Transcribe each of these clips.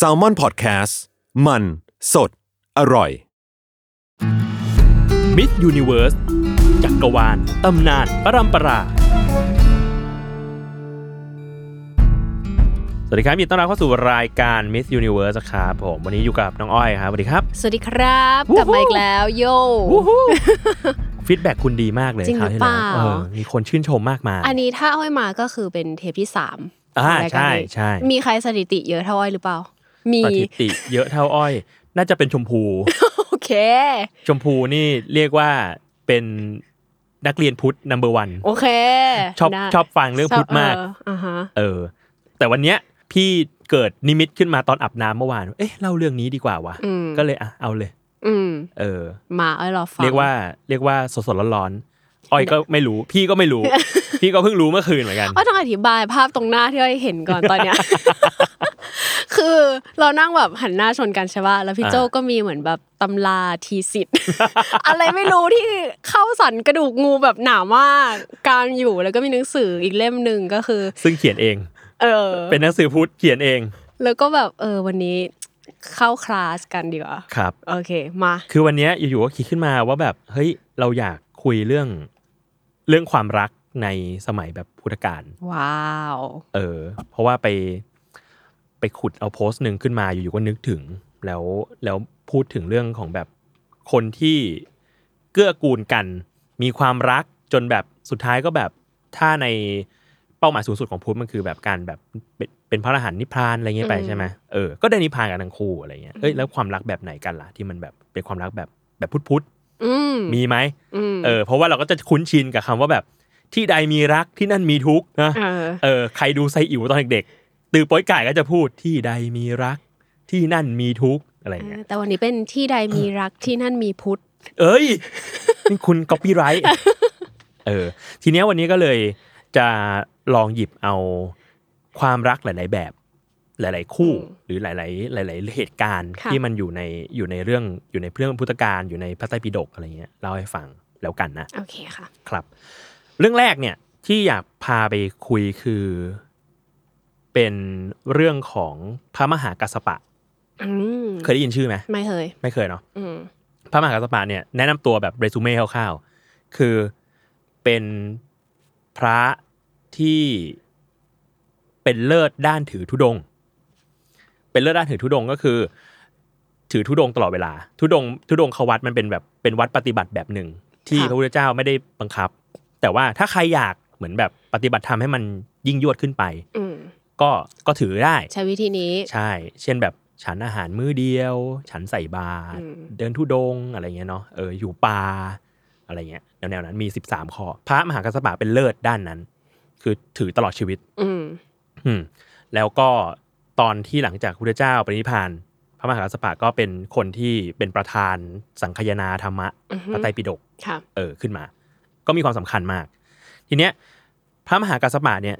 Salmon Podcast มันสดอร่อย Myth Universe จักรวาลตำนานปรัมปราสวัสดีครับยินดีต้อนรับเข้าสู่รายการ Miss Universe ครับผมวันนี้อยู่กับน้องอ้อยครับสวัสดีครับสวัสดีครับกลับมาอีกแล้วโย่ ฟีดแบ็กคุณดีมากเลยครับที่แล้วมีคนชื่นชมมากมายอันนี้ถ้าอ้อยมาก็คือเป็นเทปที่3ใช่ใช่มีใครสถิติเยอะเท่าอ้อยหรือเปล่ามีสถิติเยอะเท่าอ้อยน่าจะเป็นชมพูโอเคชมพูนี่เรียกว่าเป็นนักเรียนพุทธ number 1โอเคชอบฟังเรื่องพุทธมากแต่วันเนี้ยพี่เกิดนิมิตขึ้นมาตอนอาบน้ำเมื่อวานเอ๊ะเล่าเรื่องนี้ดีกว่าวะก็เลยอ่ะเอาเลยมาอ้อยรอฟังเรียกว่าสดๆร้อนๆอ้อยก็ไม่รู้พี่ก็ไม่รู้ พี่ก็เพิ่งรู้เมื่อคืนเหมือนกันอ้อยต้องอธิบายภาพตรงหน้าที่อ้อยเห็นก่อนตอนเนี้ย คือเรานั่งแบบหันหน้าชนกันใช่ป่ะแล้วพี่โจ้ก็มีเหมือนแบบตำราทีสิทธิ์ อะไรไม่รู้ที่เข้าสันกระดูกงูแบบหนามากกางอยู่แล้วก็มีหนังสืออีกเล่มนึงก็คือซึ่งเขียนเองเป็นหนังสือพุทธเขียนเองแล้วก็แบบวันนี้เข้าคลาสกันดีกว่าครับโอเคมาคือวันนี้อยู่ๆก็คิดขึ้นมาว่าแบบเฮ้ยเราอยากคุยเรื่องความรักในสมัยแบบพุทธกาลว้าวเพราะว่าไปขุดเอาโพสต์นึงขึ้นมาอยู่ๆก็นึกถึงแล้วพูดถึงเรื่องของแบบคนที่เกื้อกูลกันมีความรักจนแบบสุดท้ายก็แบบถ้าในเป้าหมายสูงสุดของพุทธมันคือแบบการแบบเป็นพระอรหันต์นิพพานอะไรเงี้ยไปใช่ไหมก็ได้นิพพานกันทั้งคู่อะไรเงี้ยแล้วความรักแบบไหนกันล่ะที่มันแบบเป็นความรักแบบพุทธมีไหมเพราะว่าเราก็จะคุ้นชินกับคำว่าแบบที่ใดมีรักที่นั่นมีทุกข์นะใครดูไซอิ๋วตอนเด็กๆตือโป๊ยไก่ก็จะพูดที่ใดมีรักที่นั่นมีทุกข์อะไรเงี้ยแต่วันนี้เป็นที่ใดมีรักที่นั่นมีพุทธเอ้ยนี่คุณก๊อปปี้ไรท์ทีเนี้ยวันนี้ก็เลยจะลองหยิบเอาความรักหลายๆแบบหลายๆคู่หรือหลายๆเหตุการณ์ที่มันอยู่ในเรื่องพุทธกาลอยู่ในพระไตรปิฎกอะไรเงี้ยเล่าให้ฟังแล้วกันนะโอเคค่ะครับเรื่องแรกเนี่ยที่อยากพาไปคุยคือเป็นเรื่องของพระมหากัสสปะเคยได้ยินชื่อไหมไม่เคยเนาะพระมหากัสสปะเนี่ยแนะนำตัวแบบเรซูเม่คร่าวๆคือเป็นพระที่เป็นเลิศด้านถือธุดงค์เป็นเลิศด้านถือธุดงค์ก็คือถือธุดงค์ตลอดเวลาธุดงค์เขาวัดมันเป็นแบบเป็นวัดปฏิบัติแบบหนึ่งที่พระพุทธเจ้าไม่ได้บังคับแต่ว่าถ้าใครอยากเหมือนแบบปฏิบัติธรรมให้มันยิ่งยวดขึ้นไปก็ถือได้ใช้วิธีนี้ใช่เช่นแบบฉันอาหารมื้อเดียวฉันใส่บาตรเดินธุดงค์อะไรเงี้ยเนาะอยู่ป่าอะไรเงี้ยแนวนั้นมี13ข้อพระมหากัสสปะเป็นเลิศด้านนั้นคือถือตลอดชีวิตแล้วก็ตอนที่หลังจากพระพุทธเจ้าปรินิพพานพระมหากัสสปะก็เป็นคนที่เป็นประธานสังคายนาธรรมะพระไตรปิฎกขึ้นมาก็มีความสำคัญมากทีเนี้ยพระมหากัสสปะเนี่ย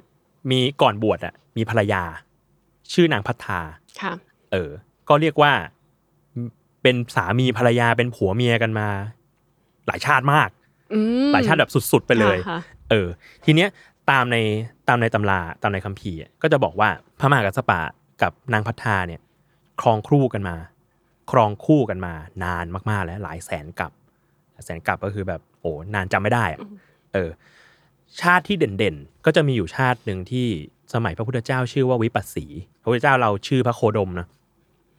มีก่อนบวชอ่ะมีภรรยาชื่อนางภัททาก็เรียกว่าเป็นสามีภรรยาเป็นผัวเมียกันมาหลายชาติมากหลายชาติแบบสุดๆไปเลยทีเนี้ยตามในตำราตามในคัมภีร์ก็จะบอกว่าพระมหากัสสปะกับนางภัททาเนี่ยครองคู่กันมานานมากๆแล้วหลายแสนกับก็คือแบบโอ้นานจำไม่ได้ชาติที่เด่นๆก็จะมีอยู่ชาตินึงที่สมัยพระพุทธเจ้าชื่อว่าวิปัสสีพระพุทธเจ้าเราชื่อพระโคดมนะ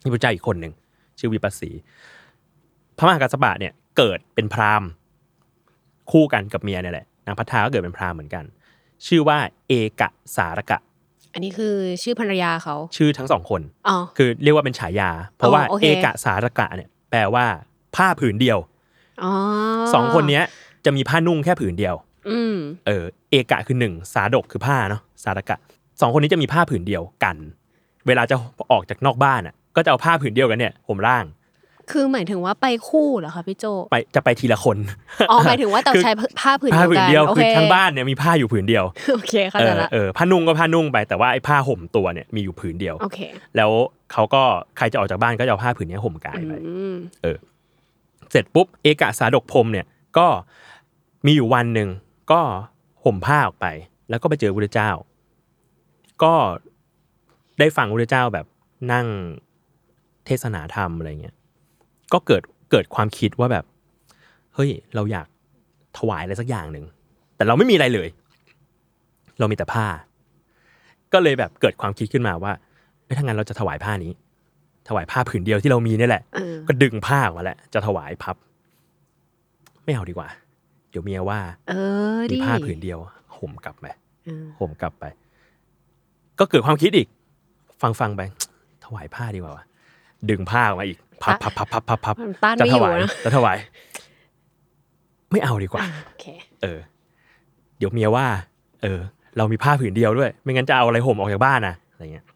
พระพุทธเจ้าอีกคนนึงชื่อวิปัสสีพระมหากัสสปะเนี่ยเกิดเป็นพราหมณ์คู่กันกับเมียเนี่ยแหละนางภัททาก็เกิดเป็นพราหมณ์เหมือนกันชื่อว่าเอกสารกะอันนี้คือชื่อภรรยาเขาชื่อทั้งสองคนคือเรียกว่าเป็นฉายาเพราะว่าเอกสารกะเนี่ยแปลว่าผ้าผืนเดียวสองคนนี้จะมีผ้านุ่งแค่ผืนเดียวเอกะคือหนึ่งสาดกคือผ้าเนาะสารกะสองคนนี้จะมีผ้าผืนเดียวกันเวลาจะออกจากนอกบ้านอ่ะก็จะเอาผ้าผืนเดียวกันเนี่ยห่มร่างคือหมายถึงว่าไปคู่เหรอคะพี่โจจะไปทีละคนอ๋อหมายถึงว่าต้องใช้ผ้าผืนเดียวกันผ้าผืนเดียวคือทั้งบ้านเนี่ยมีผ้าอยู่ผืนเดียวโอเคเข้าใจละผ้านุ่งก็ผ้านุ่งไปแต่ว่าไอ้ผ้าห่มตัวเนี่ยมีอยู่ผืนเดียวโอเคแล้วเขาก็ใครจะออกจากบ้านก็จะเอาผ้าผืนนี้ห่มกายไปเสร็จปุ๊บเอกสาดกพรหมเนี่ยก็มีอยู่วันนึงก็ห่มผ้าออกไปแล้วก็ไปเจอพระพุทธเจ้าก็ ได้ฟังพระพุทธเจ้าแบบนั่งเทศนาธรรมอะไรเงี้ยก็เกิดความคิดว่าแบบเฮ้ยเราอยากถวายอะไรสักอย่างหนึ่งแต่เราไม่มีอะไรเลยเรามีแต่ผ้าก็เลยแบบเกิดความคิดขึ้นมาว่าเอ้ยถ้างั้นเราจะถวายผ้านี้ถวายผ้าผืนเดียวที่เรามีนี่แหละก็ดึงผ้าออกมาแล้วจะถวายพับไม่เอาดีกว่าเดี๋ยวเมียว่ามีผ้าผืนเดียวห่มกลับไปก็เกิดความคิดอีกฟังไปถวายผ้าดีกว่าดึงผ้าออกมาอีกพับจะถวายไม่เอาดีกว่าเดี๋ยวเมียว่าเรามีผ้าผืนเดียวด้วยไม่งั้นจะเอาอะไรห่มออกจากบ้านนะอะไรเงี้ย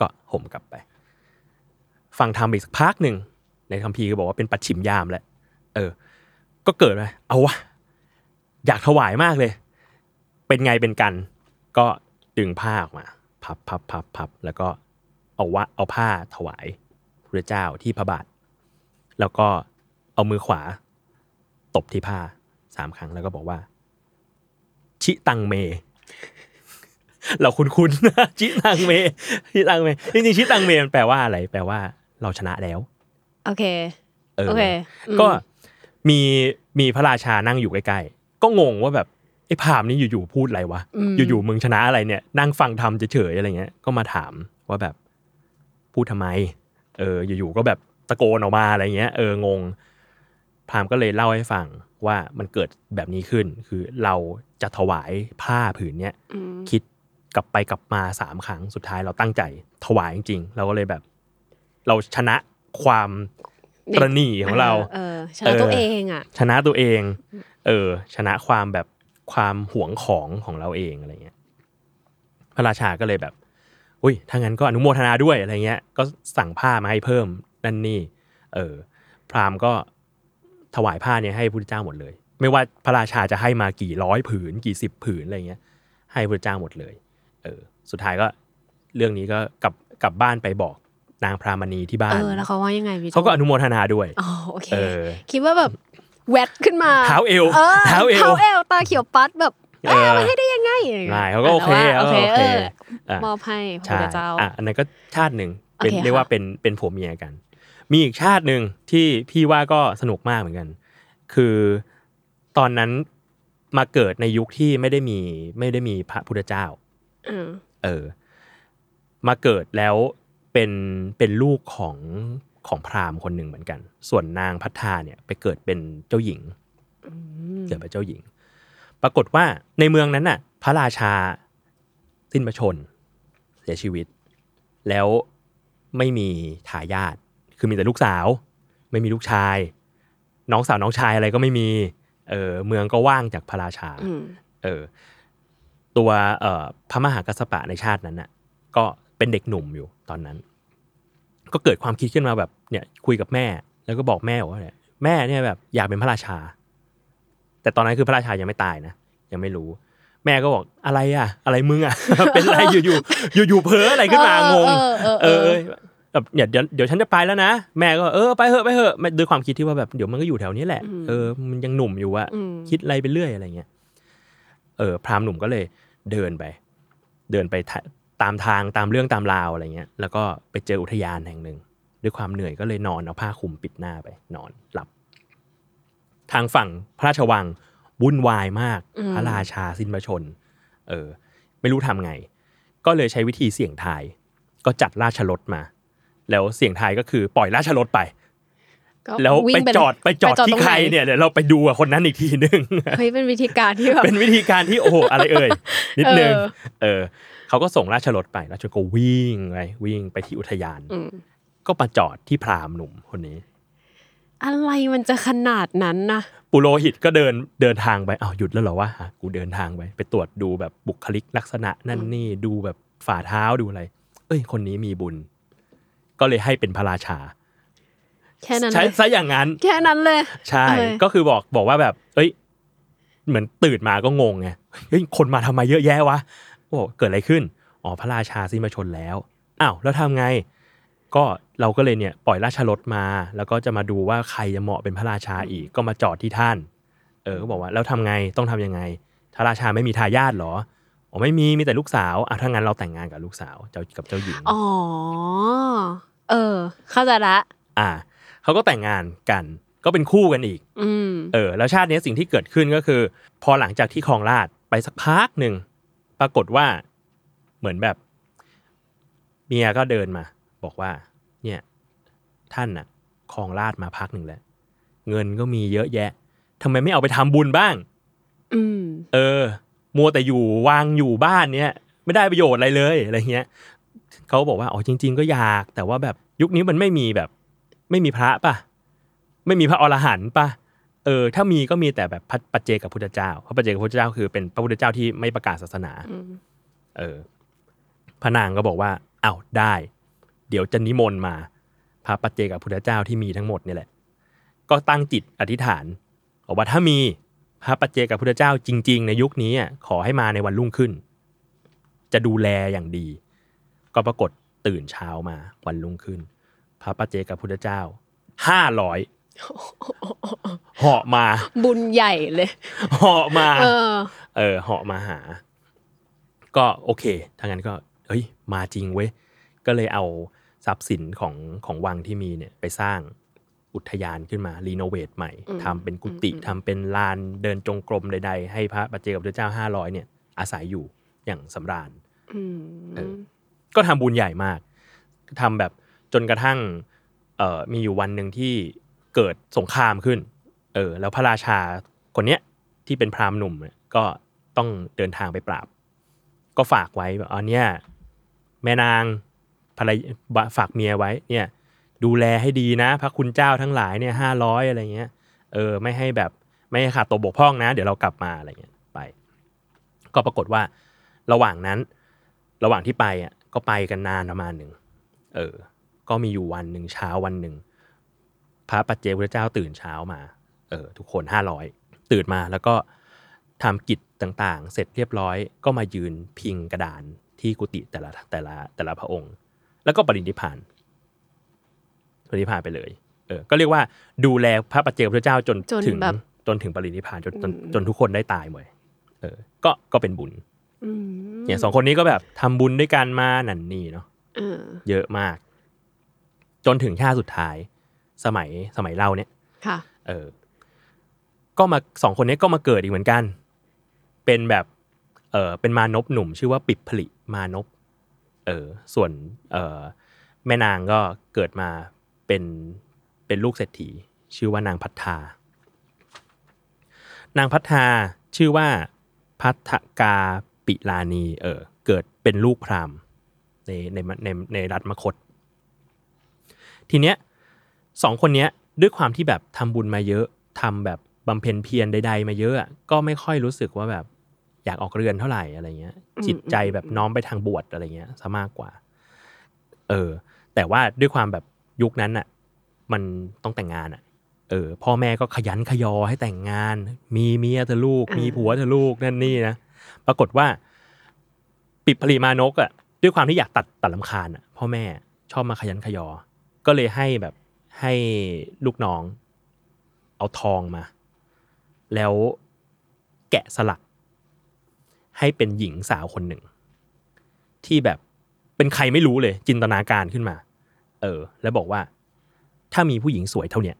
ก็ห่มกลับไปฟังธรรมอีกสักพักหนึ่งในคัมภีร์ก็บอกว่าเป็นปัจฉิมยามแหละก็เกิดไปเอาวะอยากถวายมากเลยเป็นไงเป็นกันก็ดึงผ้าออกมาพับแล้วก็เอาผ้าถวายพระเจ้าที่พระบาทแล้วก็เอามือขวาตบที่ผ้า3ครั้งแล้วก็บอกว่าชิตังเมเราคุ้นๆนะชิตังเมจริงๆชิตังเมมันแปลว่าอะไรแปลว่าเราชนะแล้วโอเคก็มีพระราชานั่งอยู่ใกล้ๆก็งงว่าแบบไอ้พราหมณ์นี่อยู่ๆพูดอะไรวะอยู่ๆมึงชนะอะไรเนี่ยนั่งฟังธรรมเฉยๆอะไรเงี้ยก็มาถามว่าแบบพูดทำไมอยู่ๆก็แบบตะโกนออกมาอะไรเงี้ยงงพราหมณ์ก็เลยเล่าให้ฟังว่ามันเกิดแบบนี้ขึ้นคือเราจะถวายผ้าผืนเนี้ยคิดกลับไปกลับมา3ครั้งสุดท้ายเราตั้งใจถวายจริงๆเราก็เลยแบบเราชนะความตระหนี่ของเราชนะตัวเองอ่ะชนะความแบบความหวงของเราเองอะไรเงี้ยพระราชาก็เลยแบบอุ้ยถ้างั้นก็อนุโมทนาด้วยอะไรเงี้ยก็สั่งผ้ามาให้เพิ่มนั่นนี่พราหมณ์ก็ถวายผ้าเนี่ยให้พระพุทธเจ้าหมดเลยไม่ว่าพระราชาจะให้มากี่ร้อยผืนกี่สิบผืนอะไรเงี้ยให้พระพุทธเจ้าหมดเลยสุดท้ายก็เรื่องนี้ก็กลับบ้านไปบอกนางพรามณีที่บ้านแล้วเขาว่ายังไงพี่เขาก็อนุโมทนาด้วยอ๋อโอเคคิดว่าแบบแวดขึ้นมาเท้าเอวตาเขียวปัดแบบมาให้ได้ยังไงเขาก็โอเคมอบให้พระพุทธเจ้าอันนั้นก็ชาติหนึ่งเป็นเรียกว่าเป็นผัวเมียกันมีอีกชาติหนึ่งที่พี่ว่าก็สนุกมากเหมือนกันคือตอนนั้นมาเกิดในยุคที่ไม่ได้มีพระพุทธเจ้ามาเกิดแล้วเป็นลูกของพราหมณ์คนหนึ่งเหมือนกันส่วนนางพัทธาเนี่ยไปเกิดเป็นเจ้าหญิงปรากฏว่าในเมืองนั้นน่ะพระราชาสิ้นพระชนเสียชีวิตแล้วไม่มีทายาทคือมีแต่ลูกสาวไม่มีลูกชายน้องสาวน้องชายอะไรก็ไม่มีเมืองก็ว่างจากพระราชาตัวพระมหากัสสปะในชาตินั้นน่ะก็เป็นเด็กหนุ่มอยู่ตอนนั้นก็เกิดความคิดขึ้นมาแบบเนี่ยคุยกับแม่แล้วก็บอกแม่ว่าเนี่ยแม่เนี่ยแบบอยากเป็นพระราชาแต่ตอนนั้นคือพระราชายังไม่ตายนะยังไม่รู้แม่ก็บอกอะไรอ่ะอะไรมึงอ่ะ เป็นอะไรอยู่เพ้ออะไรขึ้นมางงแบบเนี่ยเดี๋ยวฉันจะไปแล้วนะแม่ก็ไปเถอะด้วยความคิดที่ว่าแบบเดี๋ยวมันก็อยู่แถวนี้แหละมันยังหนุ่มอยู่อะคิดอะไรไปเรื่อยอะไรเงี้ยพราหมณ์หนุ่มก็เลยเดินไปตามทางตามเรื่องตามราวอะไรเงี้ยแล้วก็ไปเจออุทยานแห่งหนึ่งด้วยความเหนื่อยก็เลยนอนเอาผ้าคลุมปิดหน้าไปนอนหลับทางฝั่งพระราชวังวุ่นวายมากพระราชาสิ้นพระชนไม่รู้ทำไงก็เลยใช้วิธีเสี่ยงทายก็จัดราชรถมาแล้วเสี่ยงทายก็คือปล่อยราชรถไปแล้วไปจอดที่ใครเนี่ยเดี๋ยวเราไปดูอ่ะคนนั้นอีกทีนึงเฮ้ยเป็นวิธีการที่แบบเป็นวิธีการที่โอ้โหอะไรเอ่ยนิดนึงเขาก็ส่งราชรถไปราชรถก็วิ่งไปที่อุทยานก็มาจอดที่พราหมณ์หนุ่มคนนี้อะไรมันจะขนาดนั้นนะปุโรหิตก็เดินทางไปอ้าวหยุดแล้วเหรอวะกูเดินทางไปตรวจดูแบบบุคลิกลักษณะนั่นนี่ดูแบบฝ่าเท้าดูอะไรเอ้ยคนนี้มีบุญก็เลยให้เป็นพระราชาแค่นั้นใช้ซะอย่างนั้นแค่นั้นเลยใช่ก็คือบอกว่าแบบเอ้ยเหมือนตื่นมาก็งงไงเฮ้ยคนมาทำไมเยอะแยะวะโอ้เกิดอะไรขึ้นอ๋อพระราชาสิ้นพระชนม์แล้วอ้าวแล้วทำไงก็เราก็เลยเนี่ยปล่อยราชรถมาแล้วก็จะมาดูว่าใครจะเหมาะเป็นพระราชาอีกก็มาจอดที่ท่านก็บอกว่าแล้วทำไงต้องทำยังไงพระราชาไม่มีทายาทหรอ อ๋อไม่มีมีแต่ลูกสาวอ่ะถ้างั้นเราแต่งงานกับลูกสาวเจ้ากับเจ้าหญิงอ๋อเออเข้าใจละอ่ะเขาก็แต่งงานกันก็เป็นคู่กันอีกเออแล้วชาตินี้สิ่งที่เกิดขึ้นก็คือพอหลังจากที่ครองราชย์ไปสักพักหนึ่งปรากฏว่าเหมือนแบบเมียก็เดินมาบอกว่าเนี่ยท่านน่ะครองราชย์มาพักหนึ่งแล้วเงินก็มีเยอะแยะทำไมไม่เอาไปทำบุญบ้างเออมัวแต่อยู่วางอยู่บ้านเนี่ยไม่ได้ประโยชน์อะไรเลยอะไรเงี้ยเขาบอกว่าอ๋อจริงๆก็อยากแต่ว่าแบบยุคนี้มันไม่มีแบบไม่มีพระป่ะไม่มีพระอรหันต์ป่ะเออถ้ามีก็มีแต่แบบปัจเจกกับพุทธเจ้าเพราะปัจเจกกับพุทธเจ้าคือเป็นพระพุทธเจ้าที่ไม่ประกาศศาสนาเออพระนางก็บอกว่าอ้าวได้เดี๋ยวจะนิมนต์มาพระปัจเจกกับพุทธเจ้าที่มีทั้งหมดนี่แหละก็ตั้งจิตอธิษฐานบอกว่าถ้ามีพระปัจเจกกับพุทธเจ้าจริงๆในยุคนี้ขอให้มาในวันรุ่งขึ้นจะดูแลอย่างดีก็ปรากฏตื่นเช้ามาวันรุ่งขึ้นพระปัจเจกกับพุทธเจ้า500เหาะมาบุญใหญ่เลยเหาะมาเหาะมาหาก็โอเคทางนั้นก็เฮ้ยมาจริงเว้ยก็เลยเอาทรัพย์สินของวังที่มีเนี่ยไปสร้างอุทยานขึ้นมารีโนเวทใหม่ทำเป็นกุฏิทำเป็นลานเดินจงกรมใดๆให้พระปัจเจกกับพุทธเจ้า500เนี่ยอาศัยอยู่อย่างสำราญก็ทำบุญใหญ่มากทำแบบจนกระทั่งมีอยู่วันนึงที่เกิดสงครามขึ้นแล้วพระราชาคนเนี้ยที่เป็นพราหมณ์หนุ่มก็ต้องเดินทางไปปราบก็ฝากไว้แบบเนี่ยแม่นางภรรยาฝากเมียไว้เนี่ยดูแลให้ดีนะพระคุณเจ้าทั้งหลายเนี่ย500อะไรเงี้ยไม่ให้แบบไม่ให้ขาดตกบกพร่องนะเดี๋ยวเรากลับมาอะไรเงี้ยไปก็ปรากฏว่าระหว่างที่ไปก็ไปกันนานประมาณหนึ่งก็มีอยู่วันนึงเช้าวันนึงพระปัจเจกพุทธเจ้าตื่นเช้ามาทุกคน500ตื่นมาแล้วก็ทำกิจต่างๆเสร็จเรียบร้อยก็มายืนพิงกระดานที่กุฏิแต่ละพระองค์แล้วก็ปรินิพพานไปเลยก็เรียกว่าดูแลพระปัจเจกพุทธเจ้าจนถึงปรินิพพานจนทุกคนได้ตายหมดก็เป็นบุญเนี่ย2คนนี้ก็แบบทำบุญด้วยกันมานั่นนี่เนาะเยอะมากจนถึงชาติสุดท้ายสมัยเราเนี่ยก็มา2คนนี้ก็มาเกิดอีกเหมือนกันเป็นแบบเป็นมานพหนุ่มชื่อว่าปิปผลิมานพส่วนแม่นางก็เกิดมาเป็นลูกเศรษฐีชื่อว่านางภัททานางภัททาชื่อว่าภัททกาปิลานีเกิดเป็นลูกพราหมณ์ในรัฐมคธทีเนี้ย2คนเนี้ยด้วยความที่แบบทำบุญมาเยอะทำแบบบำเพ็ญเพียรใดๆมาเยอะก็ไม่ค่อยรู้สึกว่าแบบอยากออกเรือนเท่าไหร่อะไรเงี้ยจิตใจแบบน้อมไปทางบวชอะไรเงี้ยซะมากกว่าแต่ว่าด้วยความแบบยุคนั้นน่ะมันต้องแต่งงานพ่อแม่ก็ขยันขยอให้แต่งงานมีเมียเธอลูกมีผัวเธอลูกนั่นนี่นะปรากฏว่าปิปผลิมานพด้วยความที่อยากตัดรำคาญพ่อแม่ชอบมาขยันขยอก็เลยให้แบบให้ลูกน้องเอาทองมาแล้วแกะสลักให้เป็นหญิงสาวคนหนึ่งที่แบบเป็นใครไม่รู้เลยจินตนาการขึ้นมาแล้วบอกว่าถ้ามีผู้หญิงสวยเท่าเนี้ย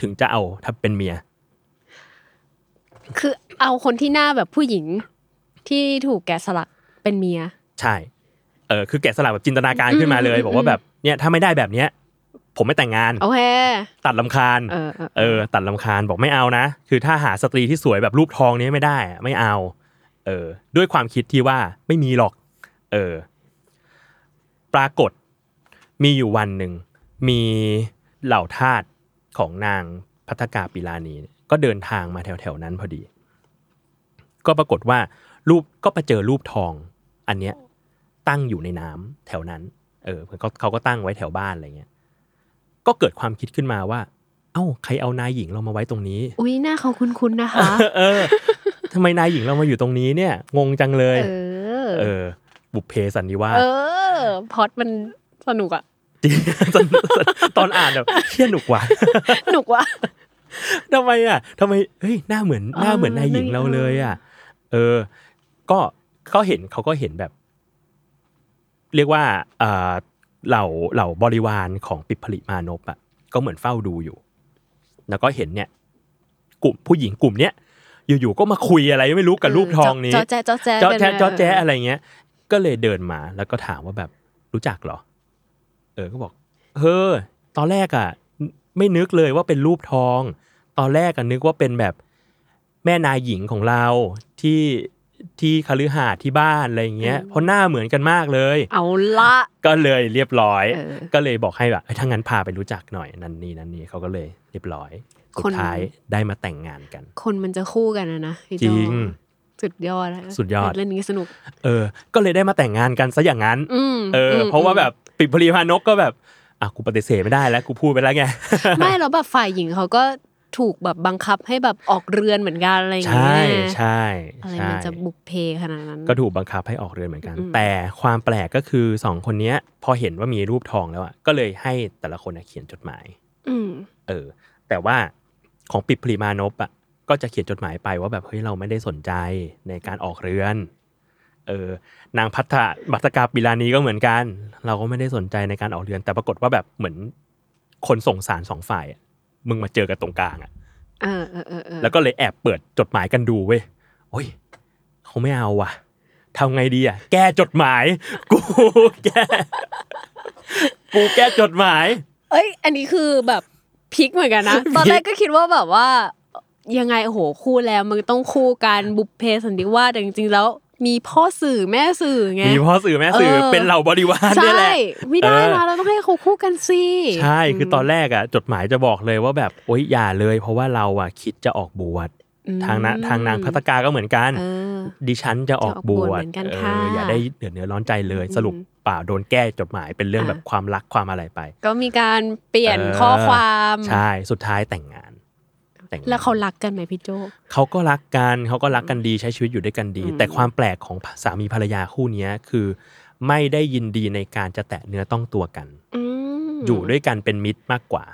ถึงจะเอาถ้าเป็นเมียคือเอาคนที่หน้าแบบผู้หญิงที่ถูกแกะสลักเป็นเมียใช่คือแกะสลักแบบจินตนาการขึ้นมาเลยบอกว่าแบบเนี่ยถ้าไม่ได้แบบเนี้ยผมไม่แต่งงานโอเคตัดรำคาญตัดรำคาญบอกไม่เอานะคือถ้าหาสตรีที่สวยแบบรูปทองนี้ไม่ได้ไม่เอาด้วยความคิดที่ว่าไม่มีหรอกปรากฏมีอยู่วันหนึ่งมีเหล่าทาสของนางภัททกาปิลานีก็เดินทางมาแถวๆนั้นพอดีก็ปรากฏว่ารูปก็ไปเจอรูปทองอันเนี้ยตั้งอยู่ในน้ำแถวนั้นเขาก็ตั้งไว้แถวบ้านอะไรเงี้ยก็เกิดความคิดขึ้นมาว่าเอ้าใครเอานายหญิงเรามาไว้ตรงนี้อุ๊ยหน้าเขาคุ้นๆนะคะทำไมนายหญิงเรามาอยู่ตรงนี้เนี่ยงงจังเลยบุพเพสันนิวาสพล็อตมันสนุกอ่ะจริงตอนอ่านแบบเหี้ยหนุกว่ะทำไมเฮ้ยหน้าเหมือนนายหญิงเราเลยอ่ะก็ เขาก็เห็นแบบเรียกว่าเหล่าบริวารของปิปผลิมานพอ่ะก็เหมือนเฝ้าดูอยู่แล้วก็เห็นเนี่ยกลุ่มผู้หญิงกลุ่มเนี้ยอยู่ๆก็มาคุยอะไรไม่รู้กับรูปทองนี้เจ้าแจ๊ะอะไรเงี้ยก็เลยเดินมาแล้วก็ถามว่าแบบรู้จักเหรอก็บอกเฮ้อตอนแรกอ่ะไม่นึกเลยว่าเป็นรูปทองตอนแรกอ่ะนึกว่าเป็นแบบแม่นายหญิงของเราที่คฤหาสน์ที่บ้านอะไรอย่างเงี้ยเพราะหน้าเหมือนกันมากเลยเอาละก็เลยเรียบร้อยก็เลยบอกให้แบบถ้างั้นพาไปรู้จักหน่อยนั่นนี่เขาก็เลยเรียบร้อยสุดท้ายได้มาแต่งงานกันคนมันจะคู่กันนะจริงสุดยอดเล่นนี้สนุกก็เลยได้มาแต่งงานกันซะอย่างนั้นเพราะว่าแบบปิปผลิมานพก็แบบอ่ะกูปฏิเสธไม่ได้แล้วกูพูดไปแล้วไงไม่แล้วแบบฝ่ายหญิงเขาก็ถูกแบบบังคับให้แบบออกเรือนเหมือนกันอะไรอย่างเงี้ยใช่อะไรมันจะบุกเพขนาดนั้นก็ถูกบังคับให้ออกเรือนเหมือนกันแต่ความแปลกก็คือ2คนเนี้ยพอเห็นว่ามีรูปทองแล้วอ่ะก็เลยให้แต่ละคนเขียนจดหมายแต่ว่าของปิปผลิมานพอ่ะก็จะเขียนจดหมายไปว่าแบบเฮ้ยเราไม่ได้สนใจในการออกเรือนนางภัทกาปิลานีก็เหมือนกันเราก็ไม่ได้สนใจในการออกเรือนแต่ปรากฏว่าแบบเหมือนคนส่งสาร2ฝ่ายมึงมาเจอกันตรงกลางอ่ะแล้วก็เลยแอบเปิดจดหมายกันดูเว้ยโอ้ยเขาไม่เอาว่ะทำไงดีอ่ะแก้จดหมายกูแก้จดหมายเอ้ยอันนี้คือแบบพลิกเหมือนกันนะตอนแรกก็คิดว่าแบบว่ายังไงโอ้โหคู่แล้วมึงต้องคู่กันบุพเพสันนิวาสแต่จริงๆแล้วมีพ่อสื่อแม่สื่อไงมีพ่อสื่อแม่สื่อเป็นเหล่าบริวารนี่แหละไม่ได้นะเราต้องให้เขาคู่กันสิใช่คือตอนแรกอ่ะจดหมายจะบอกเลยว่าแบบโอ๊ยอย่าเลยเพราะว่าเราอ่ะคิดจะออกบวชทางนางภัทกาก็เหมือนกันดิฉันจะออกบวชอย่าได้เดือดเนื้อร้อนใจเลยสรุปป่าโดนแก้จดหมายเป็นเรื่องแบบความรักความอะไรไปก็มีการเปลี่ยนข้อความใช่สุดท้ายแต่งงานแล้วเขารักกันไหมพี่โจ้เขาก็รักกันดีใช้ชีวิตอยู่ด้วยกันดีแต่ความแปลกของสามีภรรยาคู่นี้คือไม่ได้ยินดีในการจะแตะเนื้อต้องตัวกันอยู่ด้วยกันเป็นมิตรมากกว่า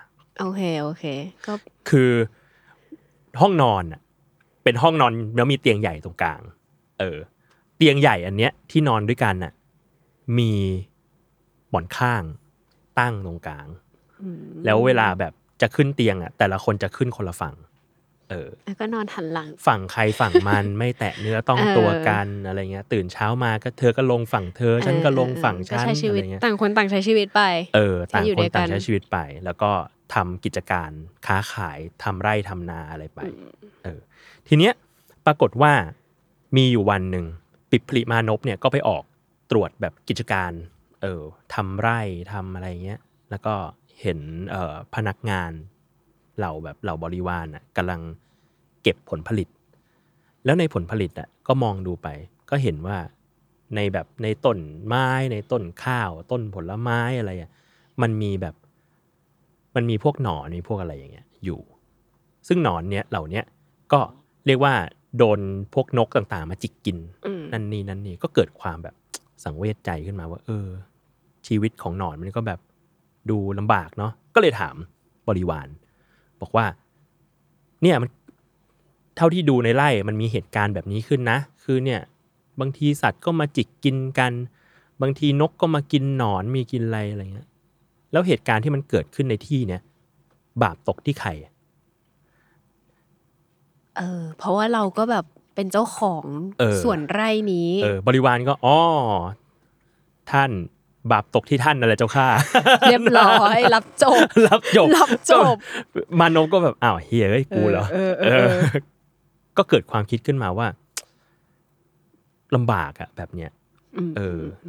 โอเคก็คือห้องนอนเป็นห้องนอนแล้วมีเตียงใหญ่ตรงกลางเตียงใหญ่อันเนี้ยที่นอนด้วยกันน่ะมีหมอนข้างตั้งตรงกลางแล้วเวลาแบบจะขึ้นเตียงอ่ะแต่ละคนจะขึ้นคนละฝั่งแล้วก็นอนหันหลังฝั่งใครฝั่งมัน ไม่แตะเนื้อต้องตัวกันอะไรเงี้ยตื่นเช้ามาก็เธอก็ลงฝั่งเธอฉันก็ลงฝั่งฉันอะไรเงี้ยต่างคนต่างใช้ชีวิตไปต่างคนต่างใช้ชีวิตไปแล้วก็ทำกิจการค้าขายทำไร่ทำนาอะไรไปทีเนี้ยปรากฏว่ามีอยู่วันหนึ่งปิปผลิมานพเนี่ยก็ไปออกตรวจแบบกิจการทำไร่ทำอะไรเงี้ยแล้วก็เห็นพนักงานเหล่าบริวารน่ะกำลังเก็บผลผลิตแล้วในผลผลิตอ่ะก็มองดูไปก็เห็นว่าในแบบในต้นไม้ในต้นข้าวต้นผลไม้อะไรอ่ะมันมีพวกหนอนมีพวกอะไรอย่างเงี้ยอยู่ซึ่งหนอนเนี้ยเหล่าเนี้ยก็เรียกว่าโดนพวกนกต่างๆมาจิกกินนั่นนี่ก็เกิดความแบบสังเวชใจขึ้นมาว่าชีวิตของหนอนมันก็แบบดูลำบากเนาะก็เลยถามบริวารบอกว่าเนี่ยมันเท่าที่ดูในไร่มันมีเหตุการณ์แบบนี้ขึ้นนะคือเนี่ยบางทีสัตว์ก็มาจิกกินกันบางทีนกก็มากินหนอนมีกินอะไรเงี้ยแล้วเหตุการณ์ที่มันเกิดขึ้นในที่เนี่ยบาปตกที่ใครเพราะว่าเราก็แบบเป็นเจ้าของส่วนไร่นี้บริวารก็อ๋อท่านบาปตกที่ท่านอะไรเจ้าข้าเรียบร้อยรับจบมานพก็แบบอ้าวเฮียกูเหรอก็เกิดความคิดขึ้นมาว่าลำบากอะแบบเนี้ย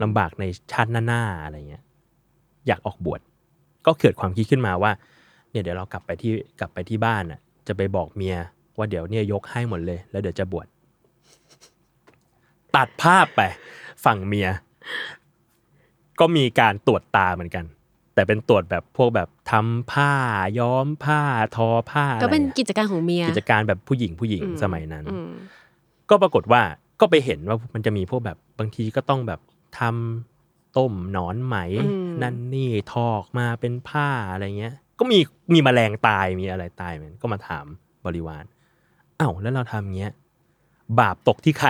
ลำบากในชาติหน้าๆอะไรเงี้ยอยากออกบวชก็เกิดความคิดขึ้นมาว่าเนี่ยเดี๋ยวเรากลับไปที่บ้านอะจะไปบอกเมียว่าเดี๋ยวเนี่ยยกให้หมดเลยแล้วเดี๋ยวจะบวชตัดภาพไปฝั่งเมียก็มีการตรวจตาเหมือนกันแต่เป็นตรวจแบบพวกแบบทำผ้าย้อมผ้าทอผ้าก็เป็นกิจการของเมียกิจการแบบผู้หญิงสมัยนั้นก็ปรากฏว่าก็ไปเห็นว่ามันจะมีพวกแบบบางทีก็ต้องแบบทำต้มหนอนไหมนั่นนี่ทอออกมาเป็นผ้าอะไรเงี้ยก็มีแมลงตายมีอะไรตายมันก็มาถามบริวารอ้าวแล้วเราทำเงี้ยบาปตกที่ใคร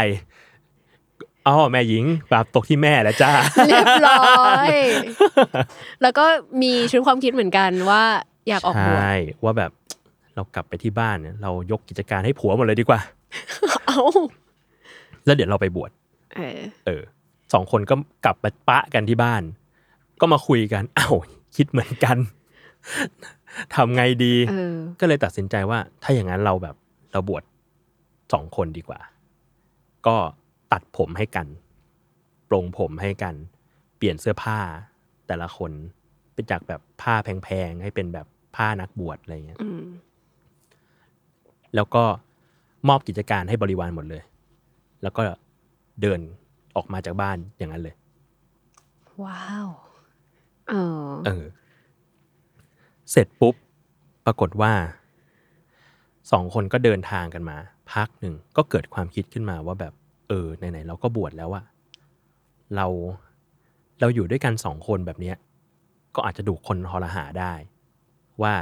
อ๋อแม่หญิงบาปตกที่แม่แล้วจ้าเรียบร้อยแล้วก็มีชุดความคิดเหมือนกันว่าอยากออกบวชใช่ว่าแบบเรากลับไปที่บ้านเนี่ยเรายกกิจการให้ผัวหมดเลยดีกว่าเอ้าแล้วเดี๋ยวเราไปบวชเออ2คนก็กลับมาปะกันที่บ้านก็มาคุยกันอ้าวคิดเหมือนกันทำไงดีก็เลยตัดสินใจว่าถ้าอย่างนั้นเราบวช2คนดีกว่าก็ตัดผมให้กันปลงผมให้กันเปลี่ยนเสื้อผ้าแต่ละคนเป็นจากแบบผ้าแพงๆให้เป็นแบบผ้านักบวชอะไรเงี้ยแล้วก็มอบกิจการให้บริวารหมดเลยแล้วก็เดินออกมาจากบ้านอย่างนั้นเลยว้าวเออเสร็จปุ๊บปรากฏว่า2คนก็เดินทางกันมาพักหนึ่งก็เกิดความคิดขึ้นมาว่าแบบไหนๆเราก็บวชแล้วอะเราอยู่ด้วยกัน2คนแบบเนี้ยก็อาจจะดุคนหรหาได้ว่า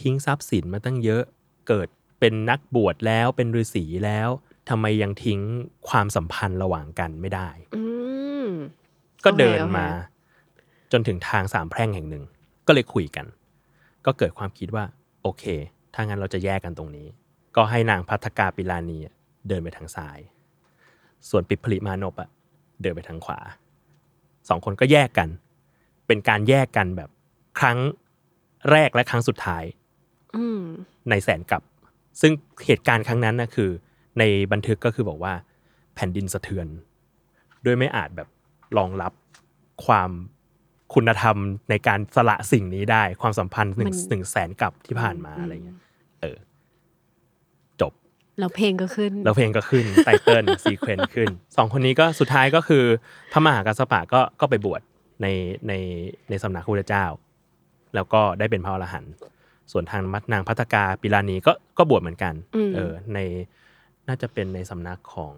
ทิ้งทรัพย์สินมาตั้งเยอะเกิดเป็นนักบวชแล้วเป็นฤาษีแล้วทำไมยังทิ้งความสัมพันธ์ระหว่างกันไม่ได้ก็เดินมาจนถึงทางสามแพร่งแห่งหนึ่งก็เลยคุยกันก็เกิดความคิดว่าโอเคถ้างั้นเราจะแยกกันตรงนี้ก็ให้นางภัททกาปิลานีเดินไปทางซ้ายส่วนปิปผลิมานพอ่ะเดินไปทางขวาสองคนก็แยกกันเป็นการแยกกันแบบครั้งแรกและครั้งสุดท้ายในแสนกลับซึ่งเหตุการณ์ครั้งนั้นนะคือในบันทึกก็คือบอกว่าแผ่นดินสะเทือนด้วยไม่อาจแบบรองรับความคุณธรรมในการสละสิ่งนี้ได้ความสัมพันธ์หนึ่งแสนกลับที่ผ่านมาอะไรเงี้ยจบแล้วเพลงก็ขึ้นไตเติ้ลซีเควนซ์ขึ้นสองคนนี้ก็สุดท้ายก็คือพระมหากัสสปะก็ไปบวชในสำนักพระพุทธเจ้าแล้วก็ได้เป็นพระอรหันต์ส่วนทางนางภัททกาปิลานีก็บวชเหมือนกันในน่าจะเป็นในสำนักของ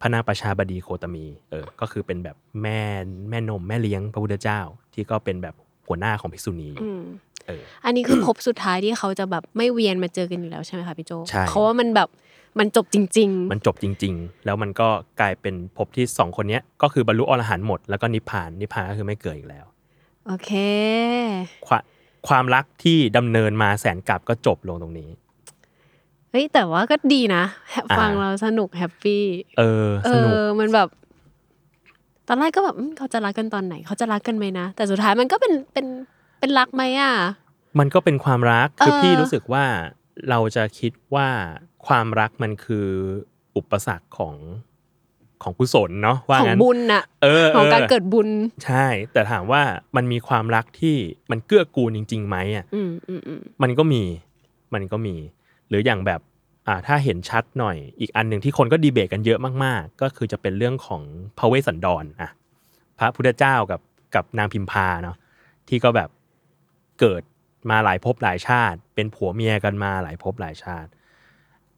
พระนางประชาบดีโคตมีก็คือเป็นแบบแม่นมแม่เลี้ยงพระพุทธเจ้าที่ก็เป็นแบบหัวหน้าของภิกษุณีอันนี้คือ พบสุดท้ายที่เขาจะแบบไม่เวียนมาเจอกันอยู่แล้วใช่ไหมคะพี่โจเพราะว่ามันแบบมันจบจริงๆแล้วมันก็กลายเป็นพบที่2คนเนี้ยก็คือบรรลุอรหันต์หมดแล้วก็นิพพานก็คือไม่เกิดอีกแล้วโอเคความรักที่ดำเนินมาแสนกลับก็จบลงตรงนี้เฮ้ยแต่ว่าก็ดีนะฟังเราสนุกแฮปปี้สนุกมันแบบตอนแรกก็แบบเขาจะรักกันตอนไหนเขาจะรักกันไหมนะแต่สุดท้ายมันก็เป็นรักไหมอ่ะมันก็เป็นความรักคือพี่รู้สึกว่าเราจะคิดว่าความรักมันคืออุปสรรคของกุศลเนาะว่างั้นของบุญน่ะของการเกิดบุญใช่แต่ถามว่ามันมีความรักที่มันเกื้อกูลจริงๆไหมอ่ะมันก็มีหรืออย่างแบบถ้าเห็นชัดหน่อยอีกอันหนึ่งที่คนก็ดีเบตกันเยอะมากๆก็คือจะเป็นเรื่องของพระเวสสันดรอ่ะพระพุทธเจ้ากับนางพิมพาเนาะที่ก็แบบเกิดมาหลายภพหลายชาติเป็นผัวเมียกันมาหลายภพหลายชาติ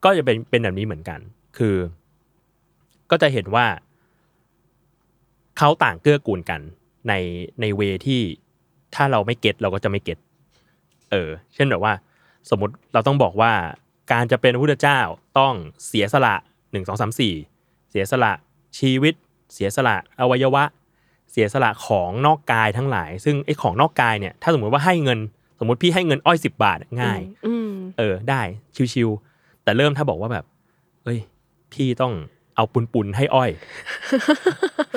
ก็จะเป็นแบบนี้เหมือนกันคือก็จะเห็นว่าเขาต่างเกื้อกูลกันในเวที่ถ้าเราไม่เก็ตเราก็จะไม่เก็ตเช่นแบบว่าสมมติเราต้องบอกว่าการจะเป็นพระพุทธเจ้าต้องเสียสละ1 2 3 4เสียสละชีวิตเสียสละอวัยวะเสียสละของนอกกายทั้งหลายซึ่งไอ้ของนอกกายเนี่ยถ้าสมมติว่าให้เงินสมมติพี่ให้เงินอ้อย10 บาทง่ายได้ชิวๆแต่เริ่มถ้าบอกว่าแบบเอ้ยพี่ต้องเอาปุนให้อ้อย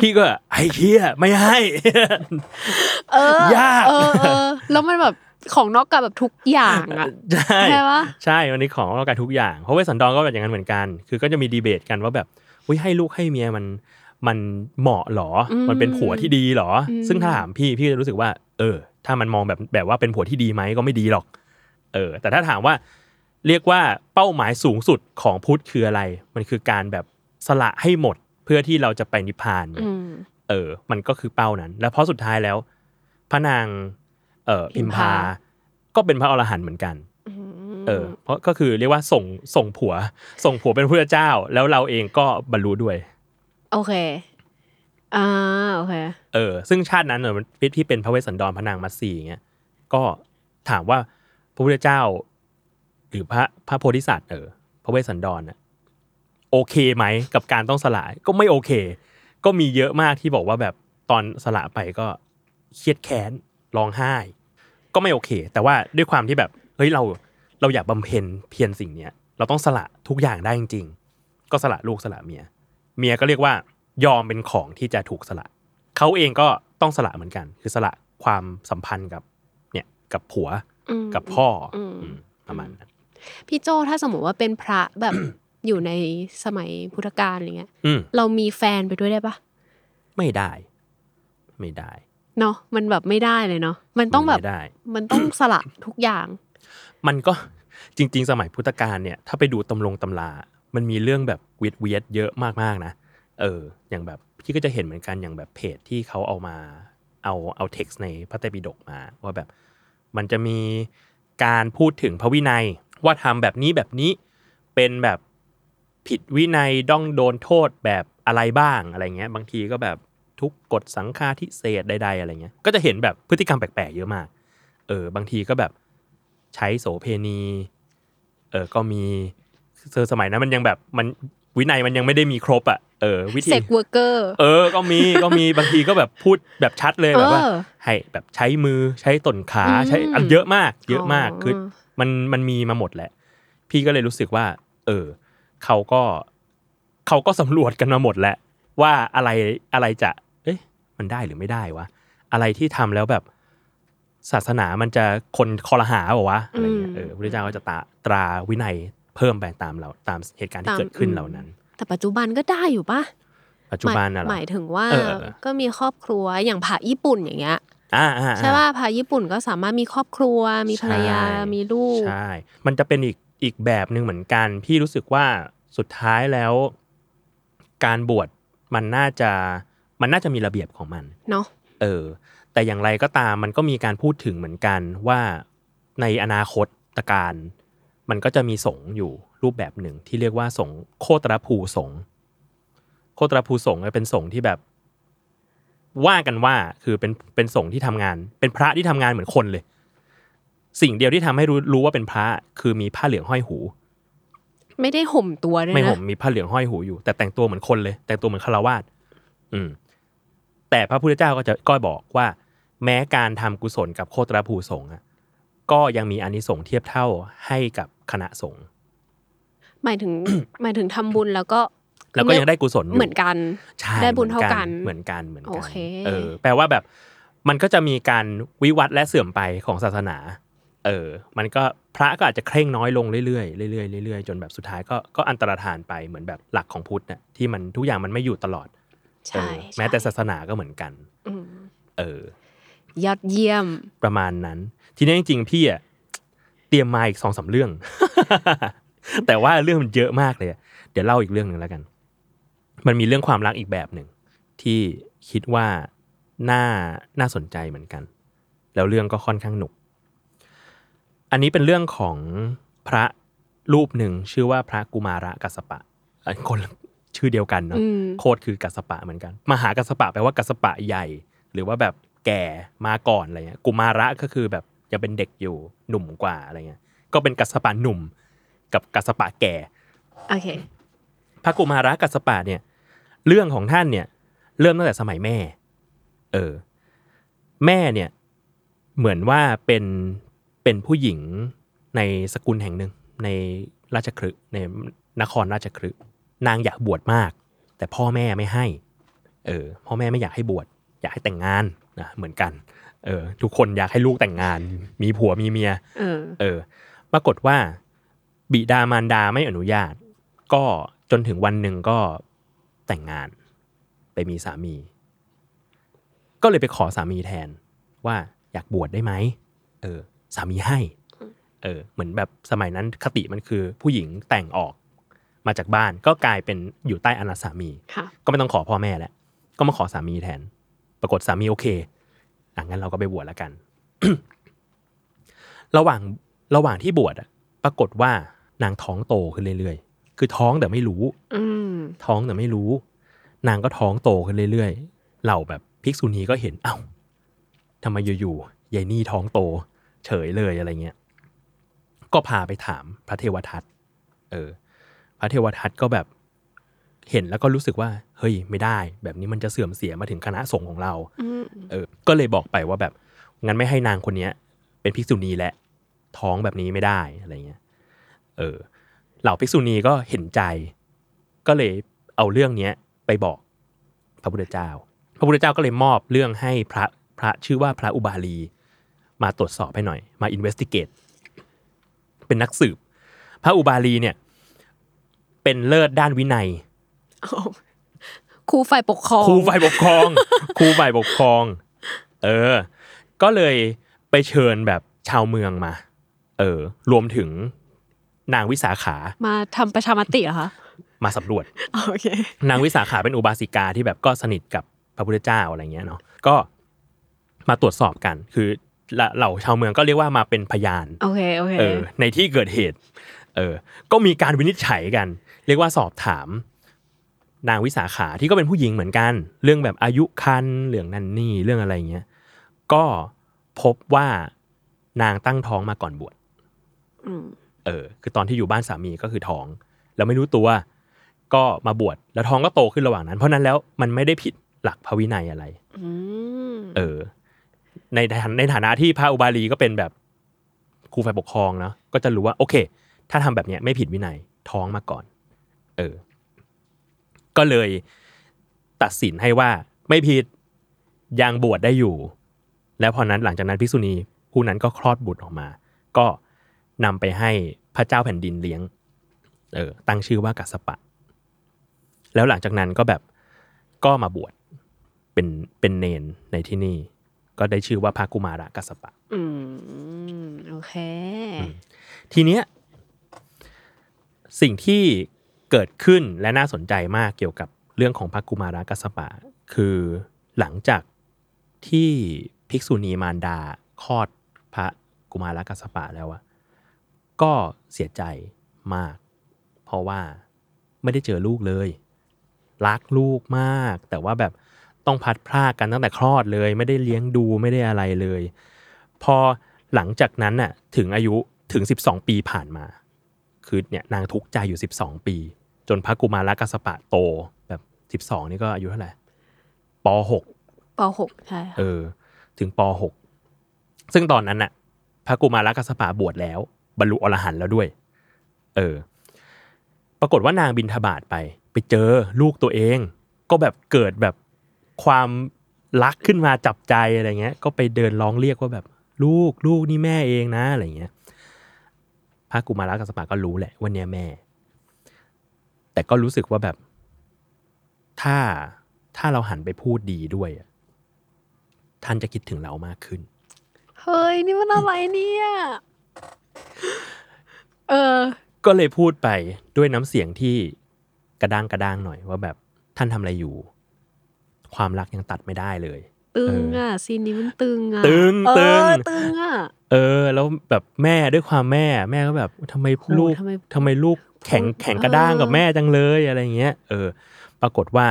พี่ก็ไอ้เหี้ยไม่ให้ยากแล้วมันแบบของนอกกายแบบทุกอย่างอ่ะใช่ป่ะใช่วันนี้ของนอกกายทุกอย่างเพราะเวสสันดรก็แบบอย่างนั้นเหมือนกันคือก็จะมีดีเบตกันว่าแบบอุ้ยให้ลูกให้เมียมันเหมาะหรอมันเป็นผัวที่ดีหรอซึ่งถ้าถามพี่จะรู้สึกว่าถ้ามันมองแบบว่าเป็นผัวที่ดีมั้ยก็ไม่ดีหรอกแต่ถ้าถามว่าเรียกว่าเป้าหมายสูงสุดของพุทธคืออะไรมันคือการแบบสละให้หมดเพื่อที่เราจะไปนิพพานมันก็คือเป้านั้นแล้วเพราะสุดท้ายแล้วพระนางพิมพาก็เป็นพระอรหันต์เหมือนกันเพราะก็คือเรียกว่าส่งผัวเป็นพระพุทธเจ้าแล้วเราเองก็บรรลุด้วยโอเคโอเคซึ่งชาตินั้นเนี่ยมันที่เป็นพระเวสสันดรพระนางมัตสีเงี้ยก็ถามว่าพระพุทธเจ้าหรือพระโพธิสัตว์พระเวสสันดรน่ะโอเคไหมกับการต้องสละก็ไม่โอเค ก็มีเยอะมากที่บอกว่าแบบตอนสละไปก็เครียดแค้นร้องไห้ก็ไม่โอเคแต่ว่าด้วยความที่แบบเฮ้ยเราอยากบำเพ็ญเพียรสิ่งเนี้ยเราต้องสละทุกอย่างได้จริงๆก็สละลูกสละเมียก็เรียกว่ายอมเป็นของที่จะถูกสละเขาเองก็ต้องสละเหมือนกันคือสละความสัมพันธ์กับเนี่ยกับผัวกับพ่อประมาณนั้นพี่โจ้ถ้าสมมติว่าเป็นพระแบบ อยู่ในสมัยพุทธกาลอะไรเงี้ยเรามีแฟนไปด้วยได้ปะไม่ได้เนาะมันแบบไม่ได้เลยเนาะมันต้องแบบมันต้องสละ ทุกอย่างมันก็จริงๆสมัยพุทธกาลเนี่ยถ้าไปดูตำรามันมีเรื่องแบบเวียดเยอะมากๆนะอย่างแบบพี่ก็จะเห็นเหมือนกันอย่างแบบเพจที่เขาเอามาเอาเท็กซ์ในพระไตรปิฎกมาว่าแบบมันจะมีการพูดถึงพระวินัยว่าทำแบบนี้เป็นแบบผิดวินัยต้องโดนโทษแบบอะไรบ้างอะไรเงี้ยบางทีก็แบบทุกกฎสังฆาทิเศษใดๆอะไรเงี้ยก็จะเห็นแบบพฤติกรรมแปลกๆเยอะมากบางทีก็แบบใช้โสเพณีก็มีสมัยนั้นมันยังแบบมันวินัยมันยังไม่ได้มีครบอ่ะวิธีเซ็กเวิร์กเกอร์ก็มีบางทีก็แบบพูดแบบชัดเลยแบบว่าให้แบบใช้มือใช้ต้นขาใช้อันเยอะมากคือมันมีมาหมดแหละพี่ก็เลยรู้สึกว่าเขาก็สำรวจกันมาหมดแหละว่าอะไรจะมันได้หรือไม่ได้วะอะไรที่ทำแล้วแบบศาสนามันจะคนคอรหาเปล่าวะอะไรเงี้ยพระเจ้าก็จะตราวินัยเพิ่มไปตามเหตุการณ์ที่เกิดขึ้นเหล่านั้นแต่ปัจจุบันก็ได้อยู่ป่ะปัจจุบันน่ะหมายถึงว่าก็มีครอบครัวอย่างพระญี่ปุ่นอย่างเงี้ยใช่ว่าพระญี่ปุ่นก็สามารถมีครอบครัวมีภรรยามีลูกใช่มันจะเป็นอีกแบบนึงเหมือนกันพี่รู้สึกว่าสุดท้ายแล้วการบวชมันน่าจะมีระเบียบของมันเนาะแต่อย่างไรก็ตามมันก็มีการพูดถึงเหมือนกันว่าในอนาคตการมันก็จะมีสงฆ์อยู่รูปแบบหนึ่งที่เรียกว่าสงฆ์โคตรภูสงฆ์โคตรภูสงฆ์เป็นสงฆ์ที่แบบว่ากันว่าคือเป็นสงฆ์ที่ทำงานเป็นพระที่ทำงานเหมือนคนเลยสิ่งเดียวที่ทำให้รู้ว่าเป็นพระคือมีผ้าเหลืองห้อยหูไม่ได้ห่มตัวด้วยนะไม่ห่มมีผ้าเหลืองห้อยหูอยู่แต่แต่งตัวเหมือนคนเลยแต่งตัวเหมือนฆราวาสแต่พระพุทธเจ้าก็บอกว่าแม้การทำกุศลกับโคตรภูสงฆ์ก็ยังมีอานิสงส์เทียบเท่าให้กับคณะสงฆ์หมายถึงทำบุญแล้วก็ยังได้กุศลเหมือนกันได้บุญเท่ากันเหมือนกันแปลว่าแบบมันก็จะมีการวิวัฒน์และเสื่อมไปของศาสนามันก็พระก็อาจจะเคร่งน้อยลงเรื่อยๆเรื่อยๆจนแบบสุดท้ายก็อันตรธานไปเหมือนแบบหลักของพุทธน่ะที่มันทุกอย่างมันไม่อยู่ตลอดใช่แม้แต่ศาสนาก็เหมือนกันยอดเยี่ยมประมาณนั้นทีนี้จริงๆพี่อ่ะเตรียมมาอีก 2-3 เรื่อง แต่ว่าเรื่องมันเยอะมากเลยเดี๋ยวเล่าอีกเรื่องนึงแล้วกันมันมีเรื่องความรักอีกแบบนึงที่คิดว่าน่าสนใจเหมือนกันแล้วเรื่องก็ค่อนข้างหนุกอันนี้เป็นเรื่องของพระรูปหนึ่งชื่อว่าพระกุมาระกัสสปะคนชื่อเดียวกันเนาะโคตรคือกัสสปะเหมือนกันมหากัสสปะแปลว่ากัสสปะใหญ่หรือว่าแบบแก่มาก่อนอะไรเงี้ยกุมาระก็คือแบบยังเป็นเด็กอยู่หนุ่มกว่าอะไรเงี้ยก็เป็นกัสสปะหนุ่มกับกัสสปะแก่โอเคพระกุมาระกัสสปะเนี่ยเรื่องของท่านเนี่ยเริ่มตั้งแต่สมัยแม่แม่เนี่ยเหมือนว่าเป็นผู้หญิงในสกุลแห่งหนึ่งในราชคฤห์ในนครราชคฤห์นางอยากบวชมากแต่พ่อแม่ไม่ให้พ่อแม่ไม่อยากให้บวชอยากให้แต่งงานนะเหมือนกันทุกคนอยากให้ลูกแต่งงานมีผัวมีเมียปรากฏว่าบิดามารดาไม่อนุญาตก็จนถึงวันหนึ่งก็แต่งงานไปมีสามีก็เลยไปขอสามีแทนว่าอยากบวชได้ไหมสามีให้เหมือนแบบสมัยนั้นคติมันคือผู้หญิงแต่งออกมาจากบ้านก็กลายเป็นอยู่ใต้อนาถสามีก็ไม่ต้องขอพ่อแม่แล้วก็มาขอสามีแทนปรากฏสามีโอเคงั้นเราก็ไปบวชแล้วกัน ระหว่างที่บวชปรากฏว่านางท้องโตขึ้นเรื่อยๆคือท้องแต่ไม่รู้นางก็ท้องโตขึ้นเรื่อยๆเหล่าแบบภิกษุณีก็เห็นเอ้าทำไมอยู่ๆยายนี่ท้องโตเฉยเลยอะไรเงี้ยก็พาไปถามพระเทวทัตพระเทวทัตก็แบบ เห็นแล้วก็รู้สึกว่าเฮ้ยไม่ได้แบบนี้มันจะเสื่อมเสียมาถึงคณะสงฆ์ของเราก็เลยบอกไปว่าแบบงั้นไม่ให้นางคนนี้เป็นภิกษุณีและท้องแบบนี้ไม่ได้อะไรเงี้ยเหล่าภิกษุณีก็เห็นใจก็เลยเอาเรื่องนี้ไปบอกพระพุทธเจ้าพระพุทธเจ้าก็เลยมอบเรื่องให้พระชื่อว่าพระอุบาลีมาตรวจสอบให้หน่อยมา investigate เป็นนักสืบพระอุบาลีเนี่ยเป็นเลิศด้านวินัยครูฝ่ายปกครองก็เลยไปเชิญแบบชาวเมืองมารวมถึงนางวิสาขามาทำประชามติเหรอคะมาสำรวจโอเคนางวิสาขาเป็นอุบาสิกาที่แบบก็สนิทกับพระพุทธเจ้าอะไรเงี้ยเนาะก็มาตรวจสอบกันคือเหล่าชาวเมืองก็เรียกว่ามาเป็นพยานโอเคโอเคในที่เกิดเหตุก็มีการวินิจฉัยกันเรียกว่าสอบถามนางวิสาขาที่ก็เป็นผู้หญิงเหมือนกันเรื่องแบบอายุครรภ์เรื่องนั่นนี่เรื่องอะไรเงี้ยก็พบว่านางตั้งท้องมาก่อนบวชคือตอนที่อยู่บ้านสามีก็คือท้องแล้วไม่รู้ตัวก็มาบวชแล้วท้องก็โตขึ้นระหว่างนั้นเพราะนั้นแล้วมันไม่ได้ผิดหลักพระวินัยอะไรในฐานะที่พระอุบาลีก็เป็นแบบครูฝ่ายปกครองเนาะก็จะรู้ว่าโอเคถ้าทำแบบเนี้ยไม่ผิดวินัยท้องมาก่อนก็เลยตัดสินให้ว่าไม่ผิดยังบวชได้อยู่แล้วพอนั้นหลังจากนั้นภิกษุณีผู้นั้นก็คลอดบุตรออกมาก็นำไปให้พระเจ้าแผ่นดินเลี้ยงตั้งชื่อว่ากัสสปะแล้วหลังจากนั้นก็แบบก็มาบวชเป็นเณรในที่นี่ก็ได้ชื่อว่าพระกุมาระกัสสปะโอเคทีเนี้ยสิ่งที่เกิดขึ้นและน่าสนใจมากเกี่ยวกับเรื่องของพระกุมาระกัสสปะคือหลังจากที่ภิกษุณีมารดาคลอดพระกุมาระกัสสปะแล้วอะก็เสียใจมากเพราะว่าไม่ได้เจอลูกเลยรักลูกมากแต่ว่าแบบต้องพัดพรากกันตั้งแต่คลอดเลยไม่ได้เลี้ยงดูไม่ได้อะไรเลยพอหลังจากนั้นน่ะถึงอายุถึง12ปีผ่านมาคือเนี่ยนางทุกข์ใจอยู่12ปีจนพระกุมาระกัสสปะโตแบบ12นี่ก็อายุเท่าไหร่ป .6 ใช่ค่ะถึงป .6 ซึ่งตอนนั้นน่ะพระกุมาระกัสสปะบวชแล้วบรรลุอรหันต์แล้วด้วยปรากฏว่านางบิณฑบาตไปเจอลูกตัวเองก็แบบเกิดแบบความรักขึ้นมาจับใจอะไรเงี้ยก็ไปเดินร้องเรียกว่าแบบลูกนี่แม่เองนะอะไรเงี้ยพระกุมาระกัสสปะก็รู้แหละว่าเนี่ยแม่แต่ก็รู้สึกว่าแบบถ้าเราหันไปพูดดีด้วยท่านจะคิดถึงเรามากขึ้นเฮ้ยนี่มันอะไรเนี่ยก็เลยพูดไปด้วยน้ำเสียงที่กระด้างหน่อยว่าแบบท่านทำอะไรอยู่ความรักยังตัดไม่ได้เลยตึงอ่ะซีนนี้มันตึงอ่ะแล้วแบบแม่ด้วยความแม่ก็แบบทำไมลูกแข็งกระด้างกับแม่จังเลยอะไรเงี้ยปรากฏว่า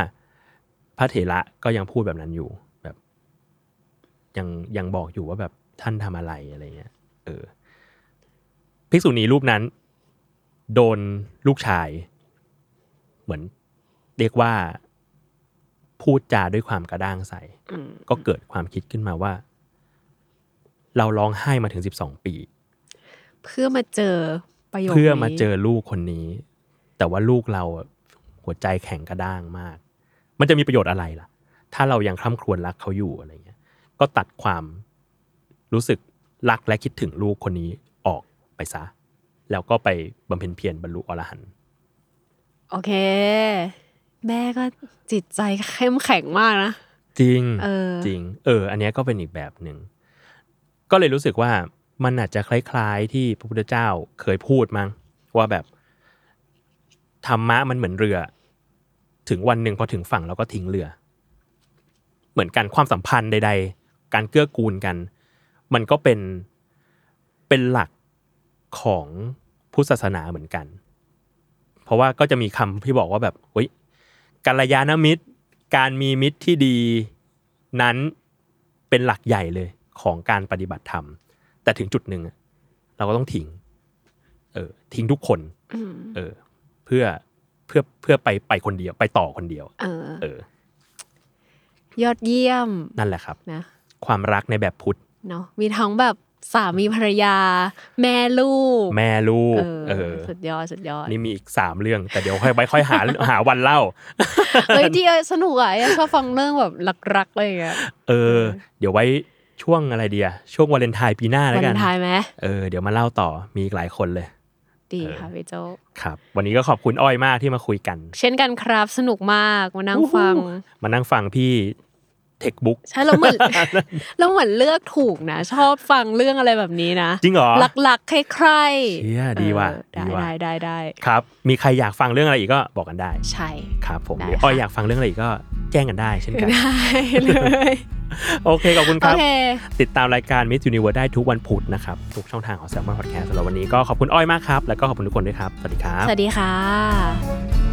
พระเถระก็ยังพูดแบบนั้นอยู่แบบยังบอกอยู่ว่าแบบท่านทำอะไรอะไรเงี้ยภิกษุณีรูปนั้นโดนลูกชายเหมือนเรียกว่าพูดจาด้วยความกระด้างใส่ก็เกิดความคิดขึ้นมาว่าเราร้องไห้มาถึง12ปีเพื่อมาเจอประโยคนี้เพื่อมาเจอลูกคนนี้แต่ว่าลูกเราหัวใจแข็งกระด้างมากมันจะมีประโยชน์อะไรล่ะถ้าเรายังคร่ำครวญรักเขาอยู่อะไรเงี้ยก็ตัดความรู้สึกรักและคิดถึงลูกคนนี้ออกไปซะแล้วก็ไปบำเพ็ญเพียรบรรลุอรหันต์โอเคแม่ก็จิตใจเข้มแข็งมากนะจริงจริงอันนี้ก็เป็นอีกแบบหนึ่งก็เลยรู้สึกว่ามันอาจจะคล้ายๆที่พระพุทธเจ้าเคยพูดมั้งว่าแบบธรรมะมันเหมือนเรือถึงวันหนึ่งพอถึงฝั่งเราก็ทิ้งเรือเหมือนกันความสัมพันธ์ใดๆการเกื้อกูลกันมันก็เป็นหลักของพุทธศาสนาเหมือนกันเพราะว่าก็จะมีคำที่บอกว่าแบบเฮ้ยกัลยาณมิตรการมีมิตรที่ดีนั้นเป็นหลักใหญ่เลยของการปฏิบัติธรรมแต่ถึงจุดหนึ่งเราก็ต้องทิ้งทุกคนเพื่อ เพื่อไปคนเดียวไปต่อคนเดียวยอดเยี่ยมนั่นแหละครับนะความรักในแบบพุทธเนาะมีทั้งแบบสามีภรรยาแม่ลูกสุดยอดนี่มีอีก3เรื่องแต่เดี๋ยวค่อยหาวันเล่าเฮ้ยดีสนุกอ่ะชอบฟังเรื่องแบบรักๆอะไรอย่างเงี้ยเดี๋ยวไว้ช่วงอะไรดีอ่ะช่วงวาเลนไทน์ปีหน้าแล้วกันวาเลนไทน์มั้ยเดี๋ยวมาเล่าต่อมีอีกหลายคนเลยดีค่ะพี่โจ้ครับวันนี้ก็ขอบคุณอ้อยมากที่มาคุยกันเช่นกันครับสนุกมากมานั่งฟังพี่เทคบุ๊กใช่เราเหมือนเลือกถูกนะชอบฟังเรื่องอะไรแบบนี้นะจริงเหรอหลักๆใครๆเชี่ยดีว่ะได้ครับมีใครอยากฟังเรื่องอะไรอีกก็บอกกันได้ใช่ครับผมหรืออ้อยอยากฟังเรื่องอะไรอีกก็แจ้งกันได้เช่นกันได้เลยโอเคขอบคุณครับติดตามรายการ Myth Universe ได้ทุกวันพุธนะครับทุกช่องทางของ Salmon Podcast สำหรับวันนี้ก็ขอบคุณอ้อยมากครับแล้วก็ขอบคุณทุกคนด้วยครับสวัสดีครับ